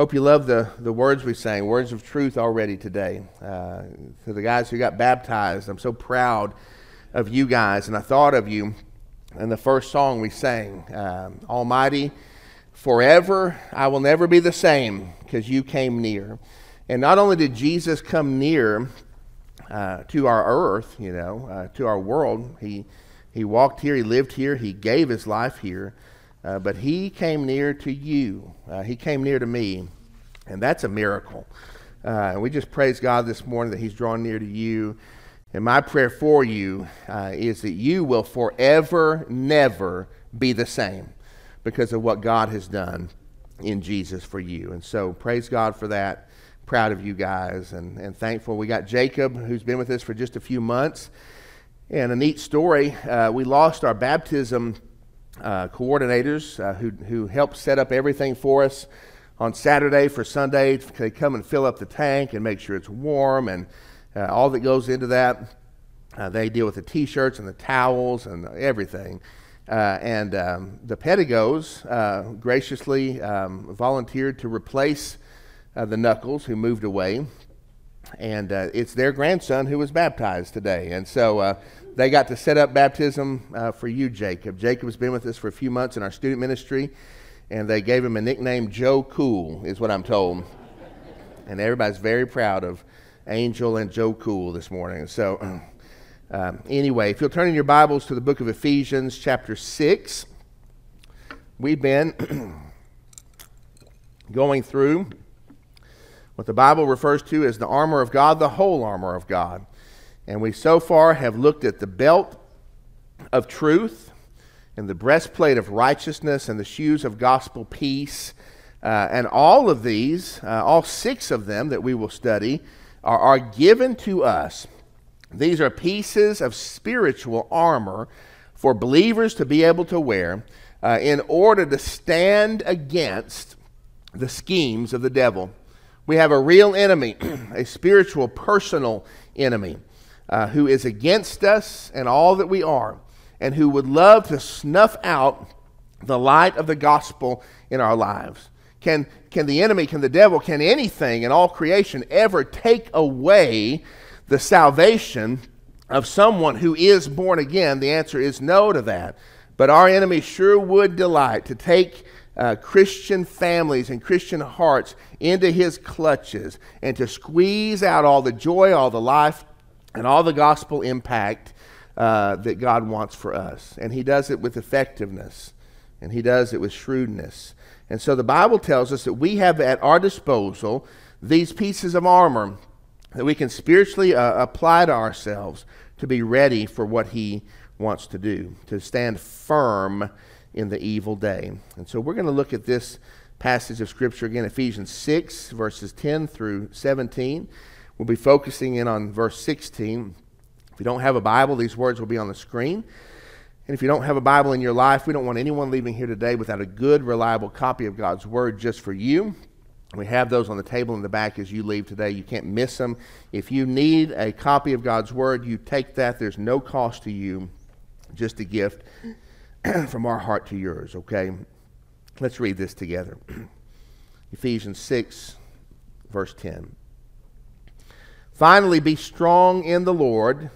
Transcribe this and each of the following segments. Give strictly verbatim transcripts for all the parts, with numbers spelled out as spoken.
Hope you love the, the words we sang, words of truth already today. Uh, to the guys who got baptized, I'm so proud of you guys, and I thought of you in the first song we sang, um, Almighty, forever I will never be the same, because you came near. And not only did Jesus come near uh, to our earth, you know, uh, to our world, he, he walked here, he lived here, he gave his life here, Uh, but he came near to you. Uh, he came near to me. And that's a miracle. Uh, we just praise God this morning that he's drawn near to you. And my prayer for you uh, is that you will forever, never be the same because of what God has done in Jesus for you. And so praise God for that. Proud of you guys and, and thankful. We got Jacob, who's been with us for just a few months. And a neat story. Uh, we lost our baptism Uh, coordinators uh, who who help set up everything for us on Saturday for Sunday. They come and fill up the tank and make sure it's warm and uh, all that goes into that. Uh, they deal with the T-shirts and the towels and everything. Uh, and um, the pedagogues uh, graciously um, volunteered to replace uh, the Knuckles, who moved away. And uh, it's their grandson who was baptized today. And so uh, they got to set up baptism uh, for you, Jacob. Jacob's been with us for a few months in our student ministry, and they gave him a nickname, Joe Cool, is what I'm told. And everybody's very proud of Angel and Joe Cool this morning. So um, anyway, if you'll turn in your Bibles to the book of Ephesians, chapter six, we've been going through what the Bible refers to as the armor of God, the whole armor of God. And we so far have looked at the belt of truth and the breastplate of righteousness and the shoes of gospel peace. Uh, and all of these, uh, all six of them that we will study, are, are given to us. These are pieces of spiritual armor for believers to be able to wear uh, in order to stand against the schemes of the devil. We have a real enemy, a spiritual, personal enemy uh, who is against us and all that we are, and who would love to snuff out the light of the gospel in our lives. Can, can the enemy, can the devil, can anything in all creation ever take away the salvation of someone who is born again? The answer is no to that. But our enemy sure would delight to take Uh, Christian families and Christian hearts into his clutches and to squeeze out all the joy, all the life, and all the gospel impact uh, that God wants for us. And he does it with effectiveness, and he does it with shrewdness. And so the Bible tells us that we have at our disposal these pieces of armor that we can spiritually uh, apply to ourselves to be ready for what he wants to do, to stand firm in the evil day. And so we're going to look at this passage of Scripture again, Ephesians six, verses ten through seventeen. We'll be focusing in on verse sixteen. If you don't have a Bible, these words will be on the screen. And if you don't have a Bible in your life, we don't want anyone leaving here today without a good, reliable copy of God's Word just for you. We have those on the table in the back as you leave today. You can't miss them. If you need a copy of God's Word, you take that. There's no cost to you, just a gift from our heart to yours, okay? Let's read this together. Ephesians six, verse ten. Finally, be strong in the Lord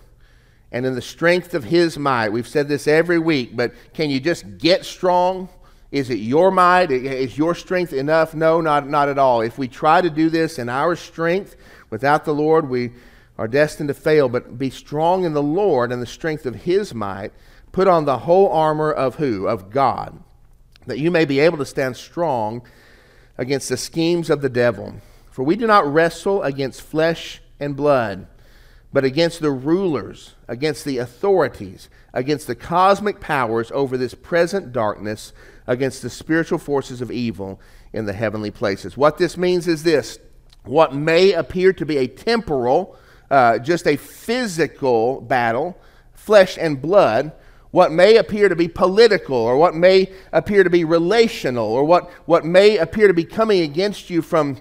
and in the strength of his might. We've said this every week, but can you just get strong? Is it your might? Is your strength enough? No, not, not at all. If we try to do this in our strength, without the Lord, we are destined to fail. But be strong in the Lord and the strength of his might. Put on the whole armor of who? Of God, that you may be able to stand strong against the schemes of the devil. For we do not wrestle against flesh and blood, but against the rulers, against the authorities, against the cosmic powers over this present darkness, against the spiritual forces of evil in the heavenly places. What this means is this. What may appear to be a temporal, uh, just a physical battle, flesh and blood, what may appear to be political, or what may appear to be relational, or what, what may appear to be coming against you from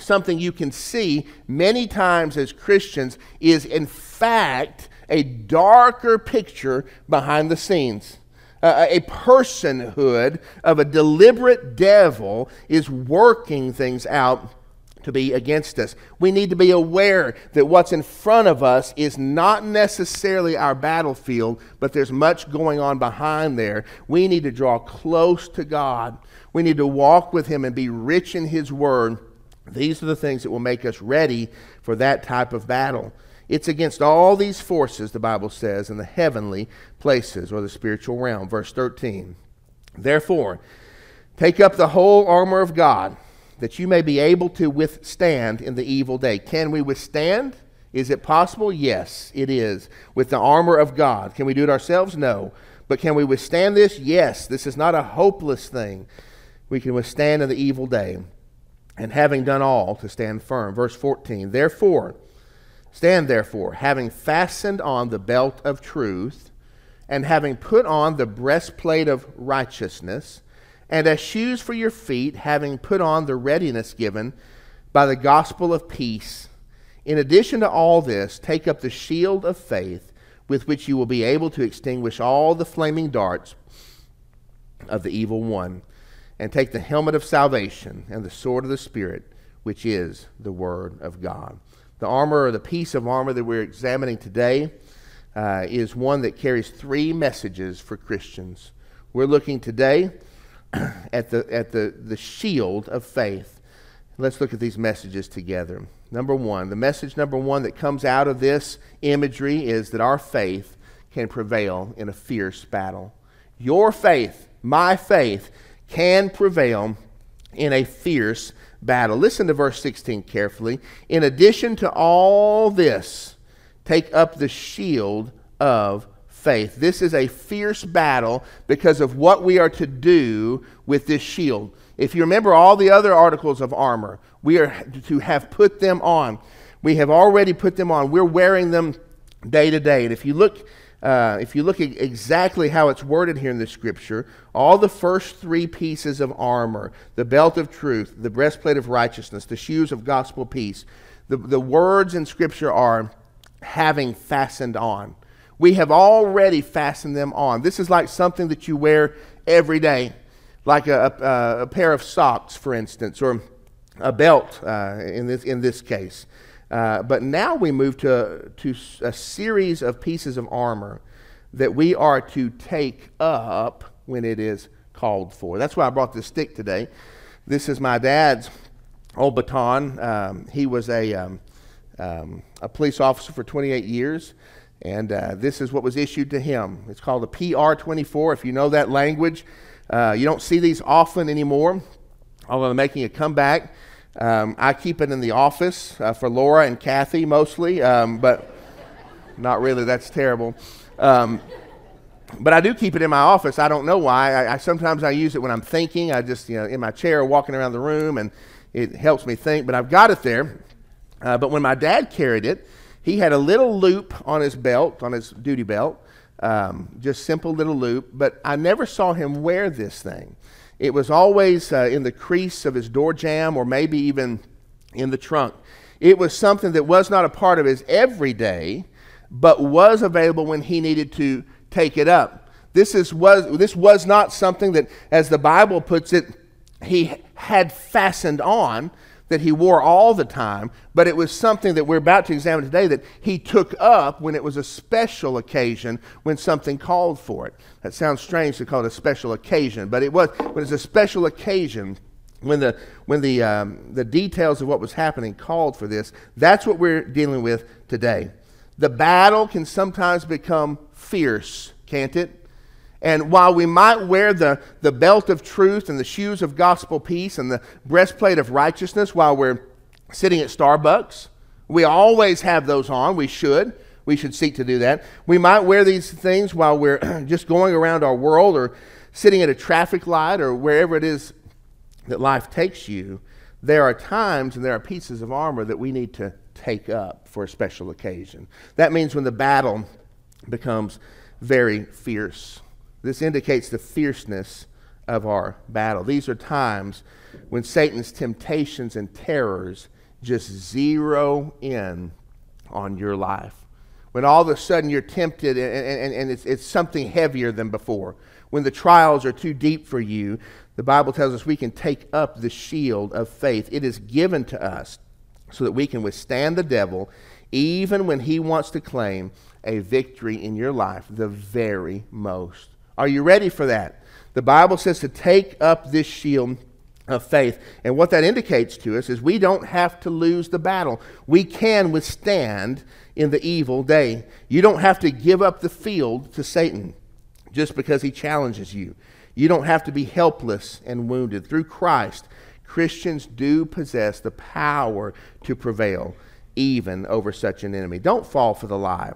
something you can see many times as Christians, is in fact a darker picture behind the scenes. Uh, a personhood of a deliberate devil is working things out to be against us. We need to be aware that what's in front of us is not necessarily our battlefield, but there's much going on behind there. We need to draw close to God. We need to walk with Him and be rich in His Word. These are the things that will make us ready for that type of battle. It's against all these forces, the Bible says, in the heavenly places or the spiritual realm. Verse thirteen, therefore, take up the whole armor of God, that you may be able to withstand in the evil day. Can we withstand? Is it possible? Yes, it is. With the armor of God. Can we do it ourselves? No. But can we withstand this? Yes. This is not a hopeless thing. We can withstand in the evil day. And having done all, to stand firm. Verse fourteen, therefore, stand therefore, having fastened on the belt of truth, and having put on the breastplate of righteousness, and as shoes for your feet, having put on the readiness given by the gospel of peace. In addition to all this, take up the shield of faith, with which you will be able to extinguish all the flaming darts of the evil one, and take the helmet of salvation and the sword of the Spirit, which is the Word of God. The armor, or the piece of armor that we're examining today, uh, is one that carries three messages for Christians. We're looking today at the at the, the shield of faith. Let's look at these messages together. Number one, the message number one that comes out of this imagery is that our faith can prevail in a fierce battle. Your faith, my faith, can prevail in a fierce battle. Battle. Listen to verse sixteen carefully. In addition to all this, take up the shield of faith. This is a fierce battle because of what we are to do with this shield. If you remember all the other articles of armor, we are to have put them on. We have already put them on. We're wearing them day to day. And if you look, uh, if you look at exactly how it's worded here in the scripture, all the first three pieces of armor, the belt of truth, the breastplate of righteousness, the shoes of gospel peace, the, the words in scripture are having fastened on. We have already fastened them on. This is like something that you wear every day, like a, a, a pair of socks, for instance, or a belt uh, in this, in this case. Uh, but now we move to, to a series of pieces of armor that we are to take up when it is called for. That's why I brought this stick today. This is my dad's old baton. Um, he was a, um, um, a police officer for twenty-eight years, and uh, this is what was issued to him. It's called a P R twenty-four, if you know that language. Uh, you don't see these often anymore, although they're making a comeback. Um, I keep it in the office uh, for Laura and Kathy mostly, um, but not really, that's terrible. Um, but I do keep it in my office. I don't know why. I, I sometimes I use it when I'm thinking. I just, you know, in my chair walking around the room, and it helps me think, but I've got it there. Uh, but when my dad carried it, he had a little loop on his belt, on his duty belt, um, just simple little loop, but I never saw him wear this thing. It was always uh, in the crease of his door jamb, or maybe even in the trunk. It was something that was not a part of his everyday, but was available when he needed to take it up. This is was this was not something that, as the Bible puts it, he had fastened on, that he wore all the time, but it was something that we're about to examine today that he took up when it was a special occasion, when something called for it. That sounds strange to call it a special occasion, but it was, when it was a special occasion, when the, when the, um, the details of what was happening called for this. That's what we're dealing with today. The battle can sometimes become fierce, can't it? And while we might wear the, the belt of truth and the shoes of gospel peace and the breastplate of righteousness while we're sitting at Starbucks, we always have those on. We should. We should seek to do that. We might wear these things while we're just going around our world, or sitting at a traffic light, or wherever it is that life takes you. There are times and there are pieces of armor that we need to take up for a special occasion. That means when the battle becomes very fierce. This indicates the fierceness of our battle. These are times when Satan's temptations and terrors just zero in on your life. when all of a sudden you're tempted and, and, and it's, it's something heavier than before, when the trials are too deep for you, the Bible tells us we can take up the shield of faith. It is given to us so that we can withstand the devil, even when he wants to claim a victory in your life, the very most. Are you ready for that? The Bible says to take up this shield of faith. And what that indicates to us is we don't have to lose the battle. We can withstand in the evil day. You don't have to give up the field to Satan just because he challenges you. You don't have to be helpless and wounded. Through Christ, Christians do possess the power to prevail even over such an enemy. Don't fall for the lie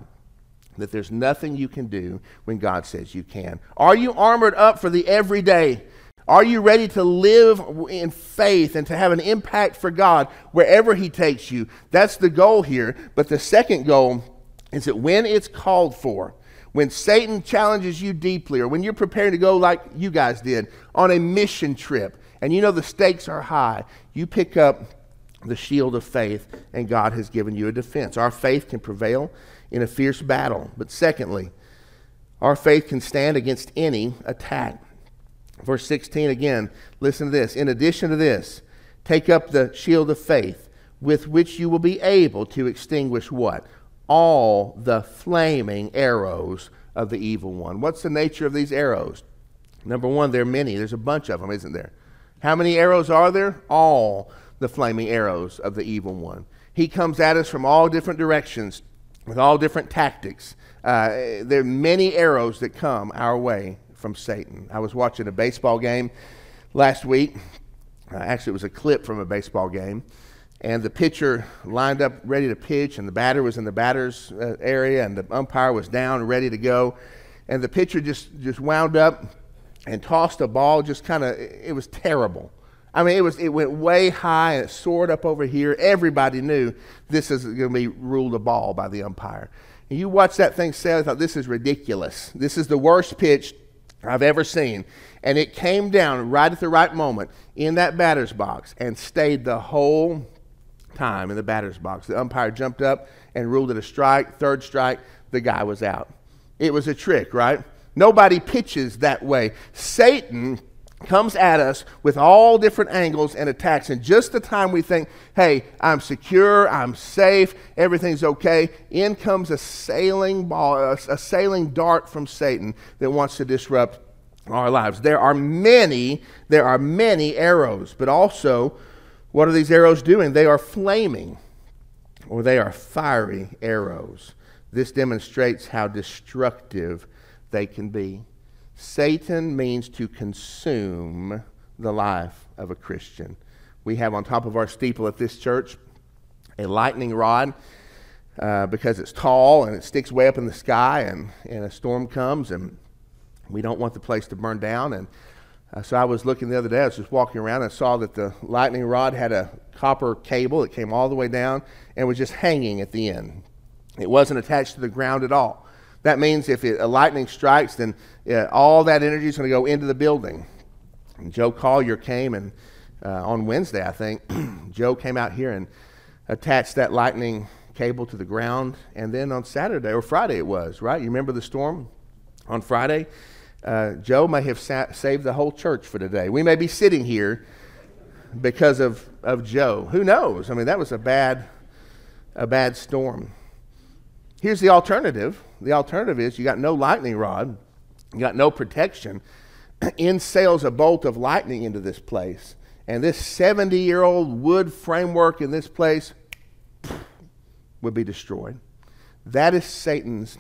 that there's nothing you can do when God says you can. Are you armored up for the everyday? Are you ready to live in faith and to have an impact for God wherever he takes you? That's the goal here. But the second goal is that when it's called for, when Satan challenges you deeply, or when you're preparing to go like you guys did on a mission trip, and you know the stakes are high, you pick up the shield of faith, and God has given you a defense. Our faith can prevail in a fierce battle. But secondly, our faith can stand against any attack. Verse sixteen again, listen to this. In addition to this, take up the shield of faith, with which you will be able to extinguish what? All the flaming arrows of the evil one. What's the nature of these arrows? Number one, there are many. There's a bunch of them, isn't there? How many arrows are there? All the flaming arrows of the evil one. He comes at us from all different directions, with all different tactics. Uh, there are many arrows that come our way from Satan. I was watching a baseball game last week. Uh, actually, it was a clip from a baseball game. And the pitcher lined up ready to pitch, and the batter was in the batter's uh, area, and the umpire was down ready to go. And the pitcher just, just wound up and tossed a ball, just kind of, it was terrible. I mean, it was it went way high, and it soared up over here. Everybody knew this is going to be ruled a ball by the umpire. And you watch that thing sail, I thought, this is ridiculous. This is the worst pitch I've ever seen. And it came down right at the right moment in that batter's box and stayed the whole time in the batter's box. The umpire jumped up and ruled it a strike. Third strike, the guy was out. It was a trick, right? Nobody pitches that way. Satan comes at us with all different angles and attacks, and just the time we think, hey, I'm secure, I'm safe, everything's okay, in comes a sailing ball, a, a sailing dart from Satan that wants to disrupt our lives. There are many, there are many arrows, but also, what are these arrows doing? They are flaming, or they are fiery arrows. This demonstrates how destructive they can be. Satan means to consume the life of a Christian. We have on top of our steeple at this church a lightning rod uh, because it's tall and it sticks way up in the sky, and, and a storm comes and we don't want the place to burn down. And uh, so I was looking the other day, I was just walking around and saw that the lightning rod had a copper cable that came all the way down and was just hanging at the end. It wasn't attached to the ground at all. That means if it, a lightning strikes, then uh, all that energy is going to go into the building. And Joe Collier came and uh, on Wednesday, I think, Joe came out here and attached that lightning cable to the ground. And then on Saturday, or Friday it was, right? You remember the storm on Friday? Uh, Joe may have sa- saved the whole church for today. We may be sitting here because of, of Joe. Who knows? I mean, that was a bad, a bad storm. Here's the alternative. The alternative is you got no lightning rod, you got no protection. In sails a bolt of lightning into this place, and this seventy-year-old wood framework in this place would be destroyed. That is Satan's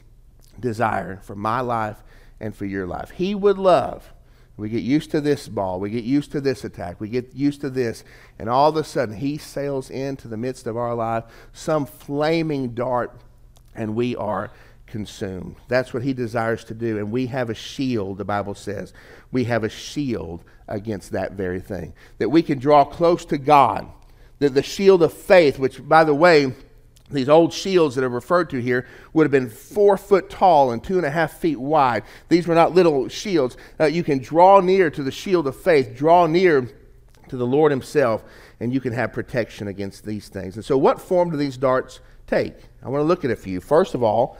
desire for my life and for your life. He would love, we get used to this ball, we get used to this attack, we get used to this, and all of a sudden he sails into the midst of our life, some flaming dart, and we are consumed. That's what he desires to do. And we have a shield, the Bible says. We have a shield against that very thing. That we can draw close to God. That the shield of faith, which, by the way, these old shields that are referred to here would have been four foot tall and two and a half feet wide. These were not little shields. Uh, you can draw near to the shield of faith. Draw near to the Lord himself. And you can have protection against these things. And so what form do these darts take? I want to look at a few. First of all,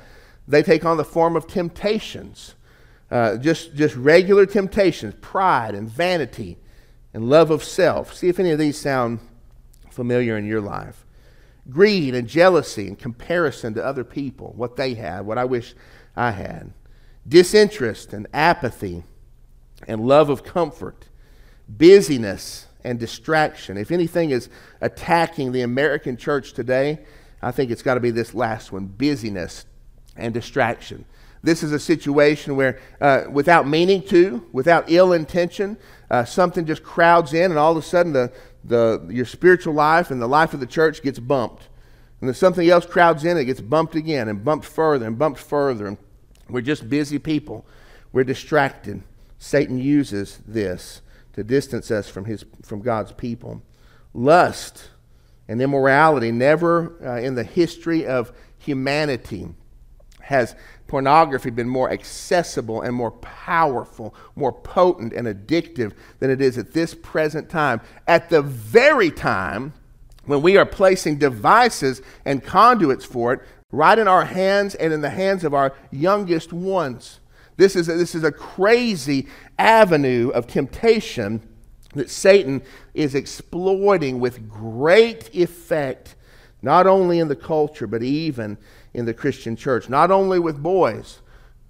They take on the form of temptations, uh, just, just regular temptations, pride and vanity and love of self. See if any of these sound familiar in your life. Greed and jealousy and comparison to other people, what they have, what I wish I had. Disinterest and apathy and love of comfort, busyness and distraction. If anything is attacking the American church today, I think it's got to be this last one, busyness and distraction. This is a situation where uh, without meaning to, without ill intention, uh, something just crowds in, and all of a sudden the, the, your spiritual life and the life of the church gets bumped. And then something else crowds in, and it gets bumped again and bumped further and bumped further. And we're just busy people. We're distracted. Satan uses this to distance us from his from God's people. Lust and immorality. Never uh, in the history of humanity has pornography been more accessible and more powerful, more potent and addictive than it is at this present time. At the very time when we are placing devices and conduits for it right in our hands and in the hands of our youngest ones. This is a, this is a crazy avenue of temptation that Satan is exploiting with great effect, not only in the culture, but even in the Christian church, not only with boys,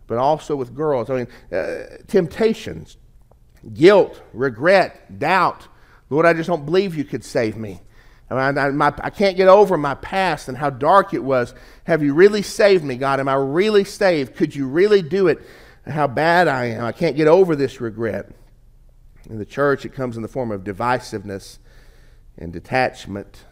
but also with girls. I mean, uh, temptations, guilt, regret, doubt. Lord, I just don't believe you could save me. I, mean, I, my, I can't get over my past and how dark it was. Have you really saved me, God? Am I really saved? Could you really do it? How bad I am. I can't get over this regret. In the church, it comes in the form of divisiveness and detachment,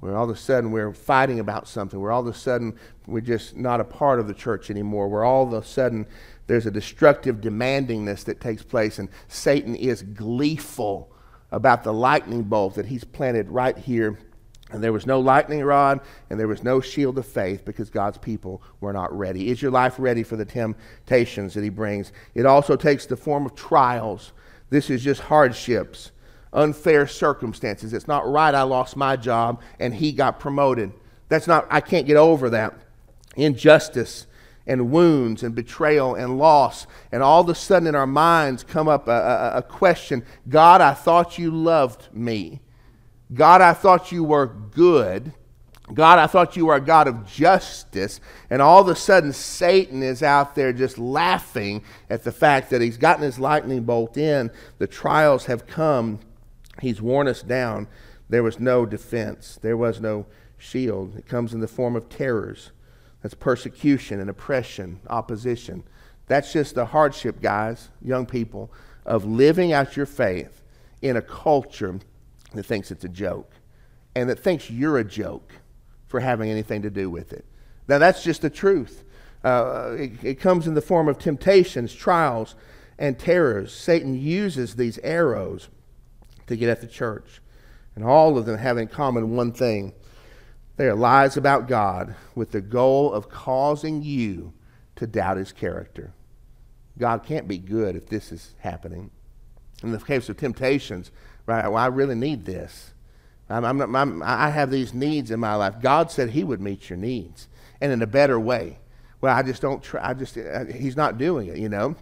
where all of a sudden we're fighting about something, where all of a sudden we're just not a part of the church anymore, where all of a sudden there's a destructive demandingness that takes place, and Satan is gleeful about the lightning bolt that he's planted right here, and there was no lightning rod and there was no shield of faith because God's people were not ready. Is your life ready for the temptations that he brings? It also takes the form of trials. This is just hardships, unfair circumstances. It's not right I lost my job and he got promoted. That's not, I can't get over that. Injustice and wounds and betrayal and loss, and all of a sudden in our minds come up a, a, a question. God, I thought you loved me. God, I thought you were good. God, I thought you were a God of justice. And all of a sudden Satan is out there just laughing at the fact that he's gotten his lightning bolt in. The trials have come. He's worn us down. There was no defense. There was no shield. It comes in the form of terrors. That's persecution and oppression, opposition. That's just the hardship, guys, young people, of living out your faith in a culture that thinks it's a joke and that thinks you're a joke for having anything to do with it. Now, that's just the truth. Uh, it, it comes in the form of temptations, trials, and terrors. Satan uses these arrows to get at the church, and all of them have in common one thing. They are lies about God with the goal of causing you to doubt his character. God can't be good if this is happening. In the case of temptations, right? Well, I really need this. I'm, I'm, not, I'm, I have these needs in my life. God said he would meet your needs, and in a better way. Well, I just don't try. I just, I, he's not doing it, you know.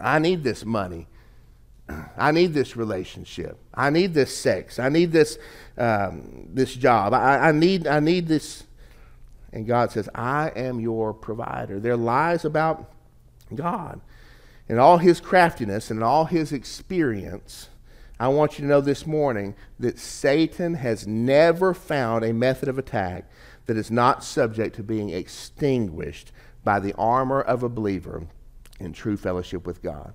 I need this money. I need this relationship. I need this sex. I need this um, this job. I, I need I need this. And God says, I am your provider. There are lies about God. In all his craftiness and all his experience, I want you to know this morning that Satan has never found a method of attack that is not subject to being extinguished by the armor of a believer in true fellowship with God.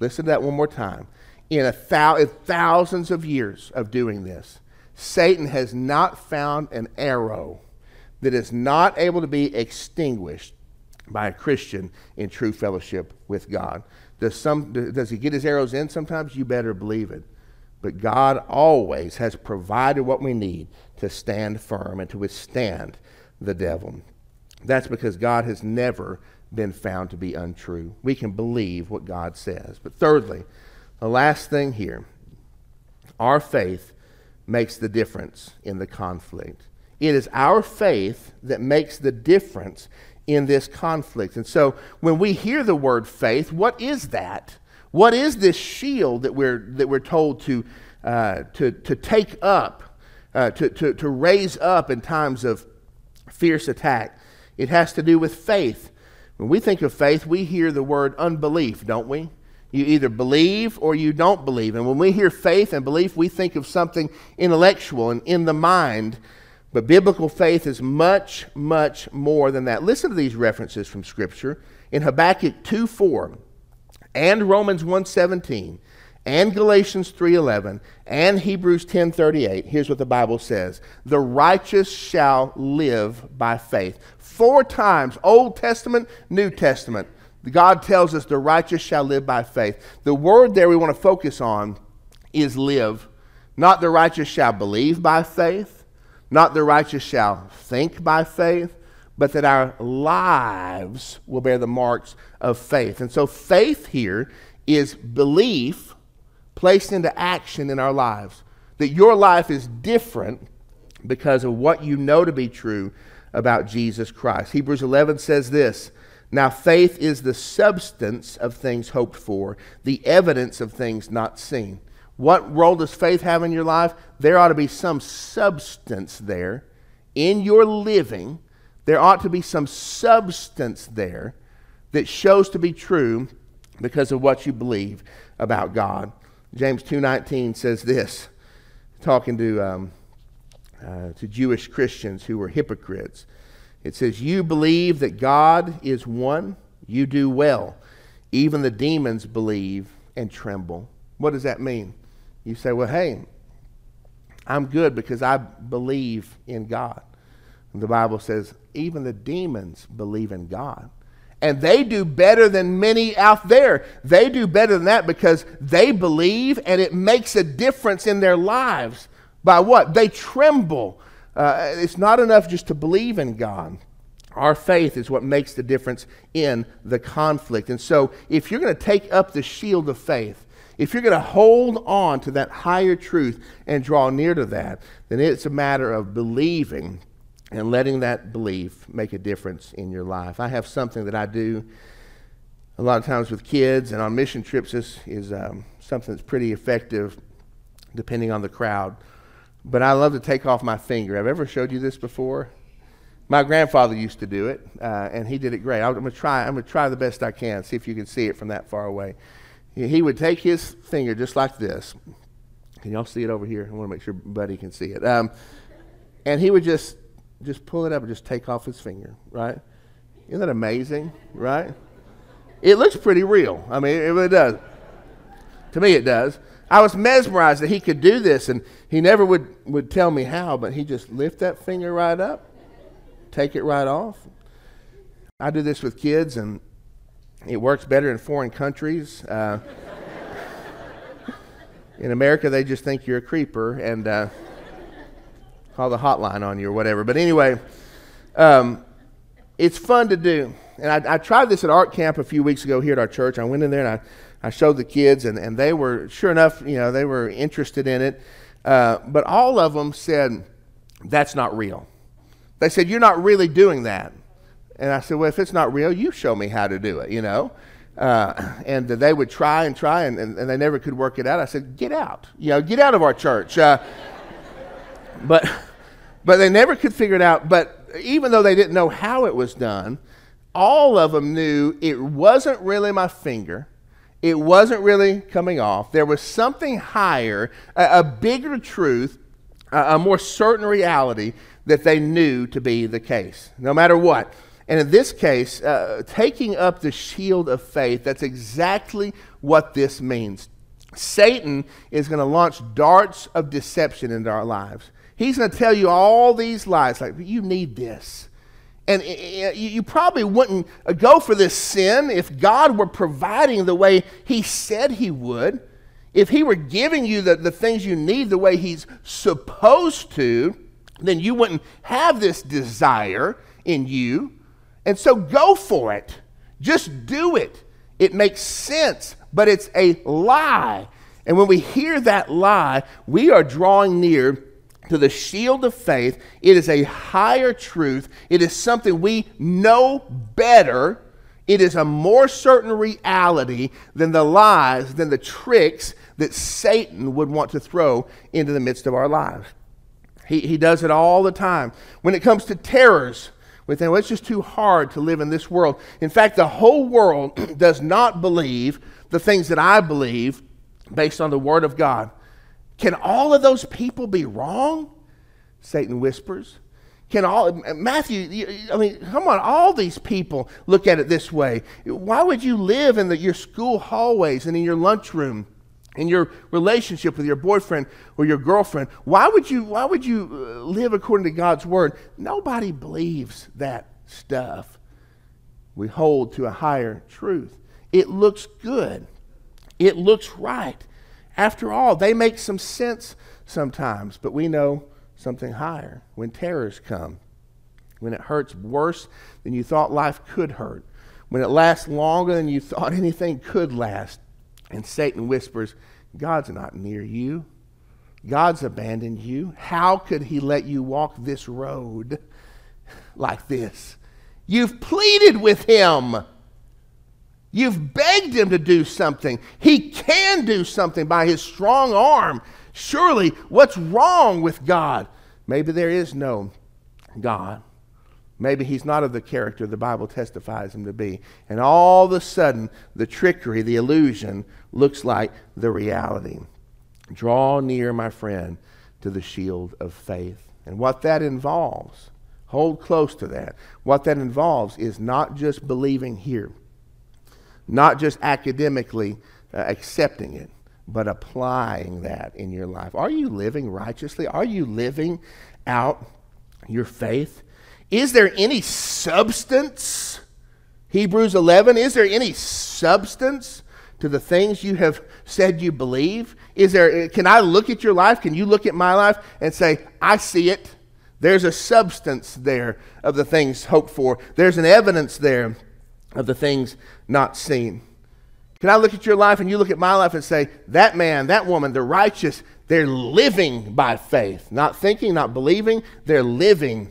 Listen to that one more time. In a thou- thousands of years of doing this, Satan has not found an arrow that is not able to be extinguished by a Christian in true fellowship with God. Does some does he get his arrows in sometimes? You better believe it. But God always has provided what we need to stand firm and to withstand the devil. That's because God has never been found to be untrue. We can believe what God says. But thirdly, the last thing here, our faith makes the difference in the conflict. It is our faith that makes the difference in this conflict. And so when we hear the word faith, what is that? What is this shield that we're that we're told to uh, to to take up, uh, to, to to raise up in times of fierce attack? It has to do with faith. When we think of faith, we hear the word unbelief, don't we? You either believe or you don't believe. And when we hear faith and belief, we think of something intellectual and in the mind. But biblical faith is much, much more than that. Listen to these references from Scripture. In Habakkuk two four, and Romans one seventeen, and Galatians three eleven, and Hebrews ten thirty-eight, here's what the Bible says: the righteous shall live by faith. Four times, Old Testament, New Testament, God tells us the righteous shall live by faith. The word there we want to focus on is live. Not the righteous shall believe by faith, not the righteous shall think by faith, but that our lives will bear the marks of faith. And so faith here is belief placed into action in our lives, that your life is different because of what you know to be true about Jesus Christ. Hebrews eleven says this: now faith is the substance of things hoped for, the evidence of things not seen. What role does faith have in your life? There ought to be some substance there in your living. There ought to be some substance there that shows to be true because of what you believe about God. James two nineteen says this, talking to, um, uh, to Jewish Christians who were hypocrites. It says, you believe that God is one, you do well. Even the demons believe and tremble. What does that mean? You say, well, hey, I'm good because I believe in God. And the Bible says, even the demons believe in God. And they do better than many out there. They do better than that because they believe, and it makes a difference in their lives. By what? They tremble. Uh, it's not enough just to believe in God. Our faith is what makes the difference in the conflict. And so if you're going to take up the shield of faith, if you're going to hold on to that higher truth and draw near to that, then it's a matter of believing and letting that belief make a difference in your life. I have something that I do a lot of times with kids, and on mission trips this is um, something that's pretty effective depending on the crowd. But I love to take off my finger. Have I ever showed you this before? My grandfather used to do it, uh, and he did it great. I'm going to try, I'm going to try the best I can, see if you can see it from that far away. He would take his finger just like this. Can y'all see it over here? I want to make sure Buddy can see it. Um, and he would just just pull it up and just take off his finger, right? Isn't that amazing, right? It looks pretty real. I mean, it really does. To me, it does. I was mesmerized that he could do this, and he never would, would tell me how, but he just lift that finger right up, take it right off. I do this with kids, and it works better in foreign countries. Uh, in America, they just think you're a creeper and uh, call the hotline on you or whatever. But anyway, um, it's fun to do. And I, I tried this at art camp a few weeks ago here at our church. I went in there and I, I showed the kids, and, and they were, sure enough, you know, they were interested in it. Uh, but all of them said, that's not real. They said, you're not really doing that. And I said, well, if it's not real, you show me how to do it, you know. Uh, and they would try and try, and, and, and they never could work it out. I said, get out. You know, get out of our church. Uh, but but they never could figure it out. But even though they didn't know how it was done, all of them knew it wasn't really my finger. It wasn't really coming off. There was something higher, a, a bigger truth, a, a more certain reality that they knew to be the case, no matter what. And in this case, uh, taking up the shield of faith, that's exactly what this means. Satan is going to launch darts of deception into our lives. He's going to tell you all these lies, like, you need this. And it, it, you probably wouldn't go for this sin if God were providing the way he said he would. If he were giving you the, the things you need the way he's supposed to, then you wouldn't have this desire in you. And so go for it. Just do it. It makes sense, but it's a lie. And when we hear that lie, we are drawing near to the shield of faith. It is a higher truth. It is something we know better. It is a more certain reality than the lies, than the tricks that Satan would want to throw into the midst of our lives. He, he does it all the time. When it comes to terrors, we think, well, it's just too hard to live in this world. In fact, the whole world does not believe the things that I believe based on the Word of God. Can all of those people be wrong? Satan whispers. Can all, Matthew, I mean, come on, all these people look at it this way. Why would you live in the, your school hallways and in your lunchroom, in your relationship with your boyfriend or your girlfriend? Why would you, why would you live according to God's word? Nobody believes that stuff. We hold to a higher truth. It looks good. It looks right. After all, they make some sense sometimes, but we know something higher. When terrors come, when it hurts worse than you thought life could hurt, when it lasts longer than you thought anything could last, and Satan whispers, God's not near you. God's abandoned you. How could he let you walk this road like this? You've pleaded with him. You've begged him to do something. He can do something by his strong arm. Surely, what's wrong with God? Maybe there is no God. Maybe he's not of the character the Bible testifies him to be. And all of a sudden, the trickery, the illusion, looks like the reality. Draw near, my friend, to the shield of faith. And what that involves, hold close to that. What that involves is not just believing here, not just academically uh, accepting it, but applying that in your life. Are you living righteously? Are you living out your faith? Is there any substance? Hebrews eleven, is there any substance to the things you have said you believe? Is there? Can I look at your life? Can you look at my life and say, I see it. There's a substance there of the things hoped for. There's an evidence there of the things not seen. Can I look at your life and you look at my life and say, that man, that woman, the righteous, they're living by faith. Not thinking, not believing, they're living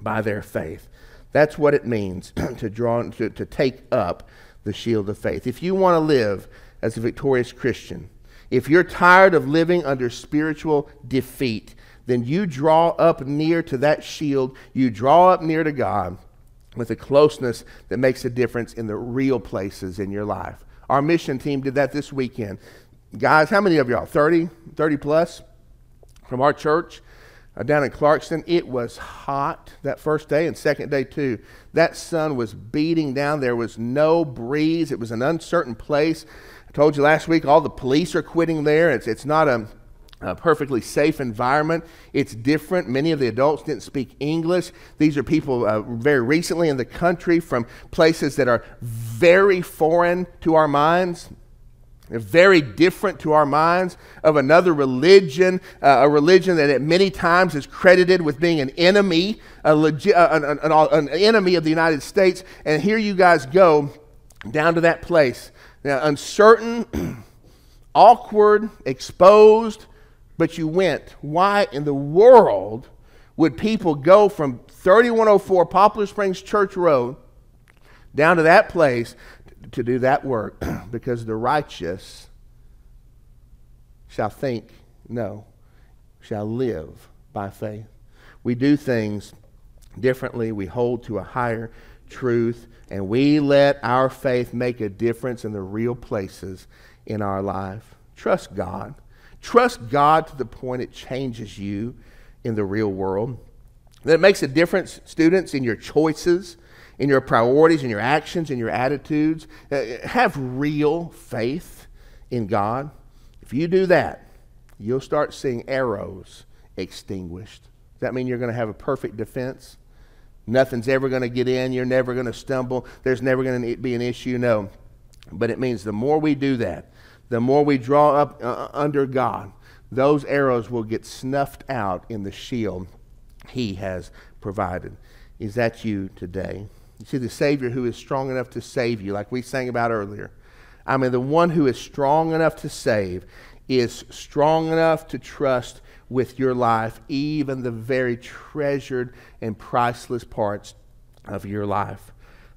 by their faith. That's what it means to draw, to, to take up the shield of faith. If you want to live as a victorious Christian, if you're tired of living under spiritual defeat, then you draw up near to that shield. You draw up near to God with a closeness that makes a difference in the real places in your life. Our mission team did that this weekend. Guys, how many of y'all, thirty, thirty plus from our church uh, down in Clarkston? It was hot that first day and second day too. That sun was beating down. There was no breeze. It was an uncertain place. I told you last week, all the police are quitting there. It's, it's not a... a perfectly safe environment. It's different. Many of the adults didn't speak English. These are people uh, very recently in the country from places that are very foreign to our minds. They're very different to our minds, of another religion, uh, a religion that at many times is credited with being an enemy, a legi- an, an, an, an enemy of the United States. And here you guys go down to that place. Now, uncertain, awkward, exposed, but you went. Why in the world would people go from thirty-one oh four Poplar Springs Church Road down to that place to do that work? Because the righteous shall think, no, shall live by faith. We do things differently. We hold to a higher truth, and we let our faith make a difference in the real places in our life. Trust God. Trust God to the point it changes you in the real world. That it makes a difference, students, in your choices, in your priorities, in your actions, in your attitudes. Uh, have real faith in God. If you do that, you'll start seeing arrows extinguished. Does that mean you're going to have a perfect defense? Nothing's ever going to get in. You're never going to stumble. There's never going to be an issue. No. But it means the more we do that, the more we draw up uh, under God, those arrows will get snuffed out in the shield he has provided. Is that you today? You see, the Savior who is strong enough to save you, like we sang about earlier. I mean, the one who is strong enough to save is strong enough to trust with your life, even the very treasured and priceless parts of your life.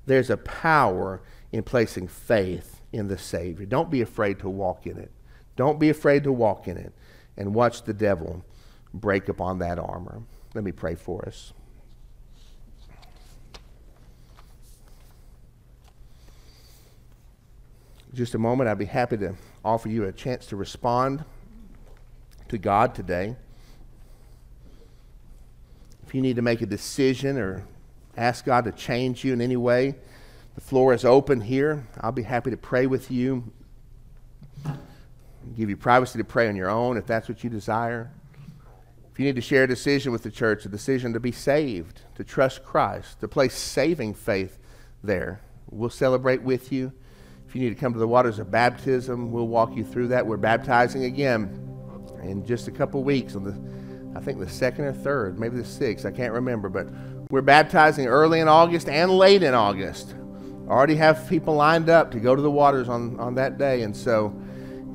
There's a power in placing faith in the Savior. Don't be afraid to walk in it. Don't be afraid to walk in it, and watch the devil break upon that armor. Let me pray for us. Just a moment, I'd be happy to offer you a chance to respond to God today. If you need to make a decision or ask God to change you in any way, the floor is open here. I'll be happy to pray with you, give you privacy to pray on your own if that's what you desire. If you need to share a decision with the church, a decision to be saved, to trust Christ, to place saving faith there, we'll celebrate with you. If you need to come to the waters of baptism, we'll walk you through that. We're baptizing again in just a couple weeks on the, I think the second or third, maybe the sixth, I can't remember, but we're baptizing early in August and late in August. Already have people lined up to go to the waters on, on that day. And so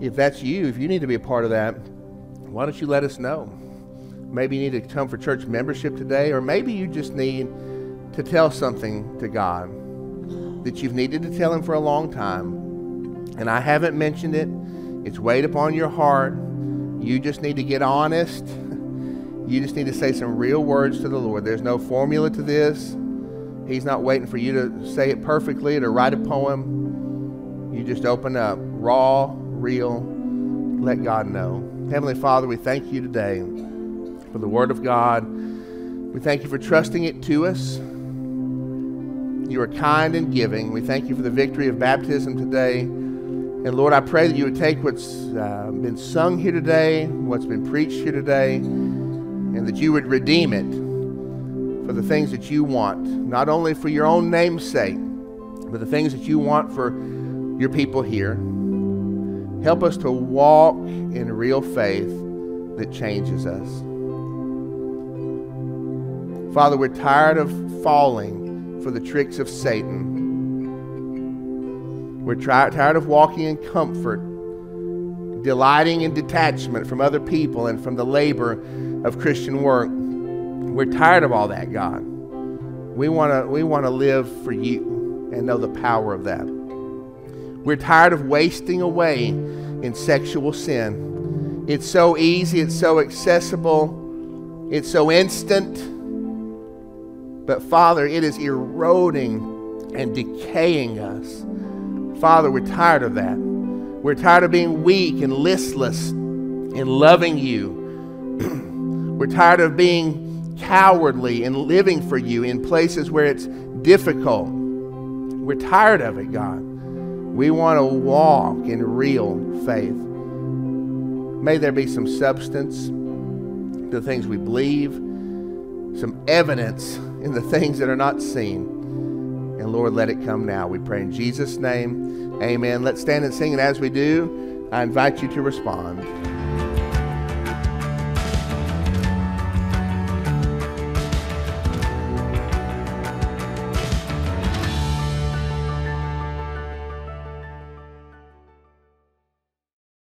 if that's you, if you need to be a part of that, why don't you let us know? Maybe you need to come for church membership today, or maybe you just need to tell something to God that you've needed to tell him for a long time, and I haven't mentioned it. It's weighed upon your heart. You just need to get honest. You just need to say some real words to the Lord. There's no formula to this. He's not waiting for you to say it perfectly or to write a poem. You just open up, raw, real, let God know. Heavenly Father, we thank you today for the Word of God. We thank you for trusting it to us. You are kind and giving. We thank you for the victory of baptism today. And Lord, I pray that you would take what's uh, been sung here today, what's been preached here today, and that you would redeem it for the things that you want, not only for your own name's sake, but the things that you want for your people here. Help us to walk in real faith that changes us. Father, we're tired of falling for the tricks of Satan. We're try, tired of walking in comfort, delighting in detachment from other people and from the labor of Christian work. We're tired of all that, God. We want to we want to live for you and know the power of that. We're tired of wasting away in sexual sin. It's so easy, it's so accessible, it's so instant. But Father, it is eroding and decaying us. Father, we're tired of that. We're tired of being weak and listless in loving you. We're tired of being cowardly and living for you in places where it's difficult. We're tired of it, God. We want to walk in real faith. May there be some substance to the things we believe, some evidence in the things that are not seen. And Lord, let it come now. We pray in Jesus' name. Amen. Let's stand and sing, and as we do, I invite you to respond.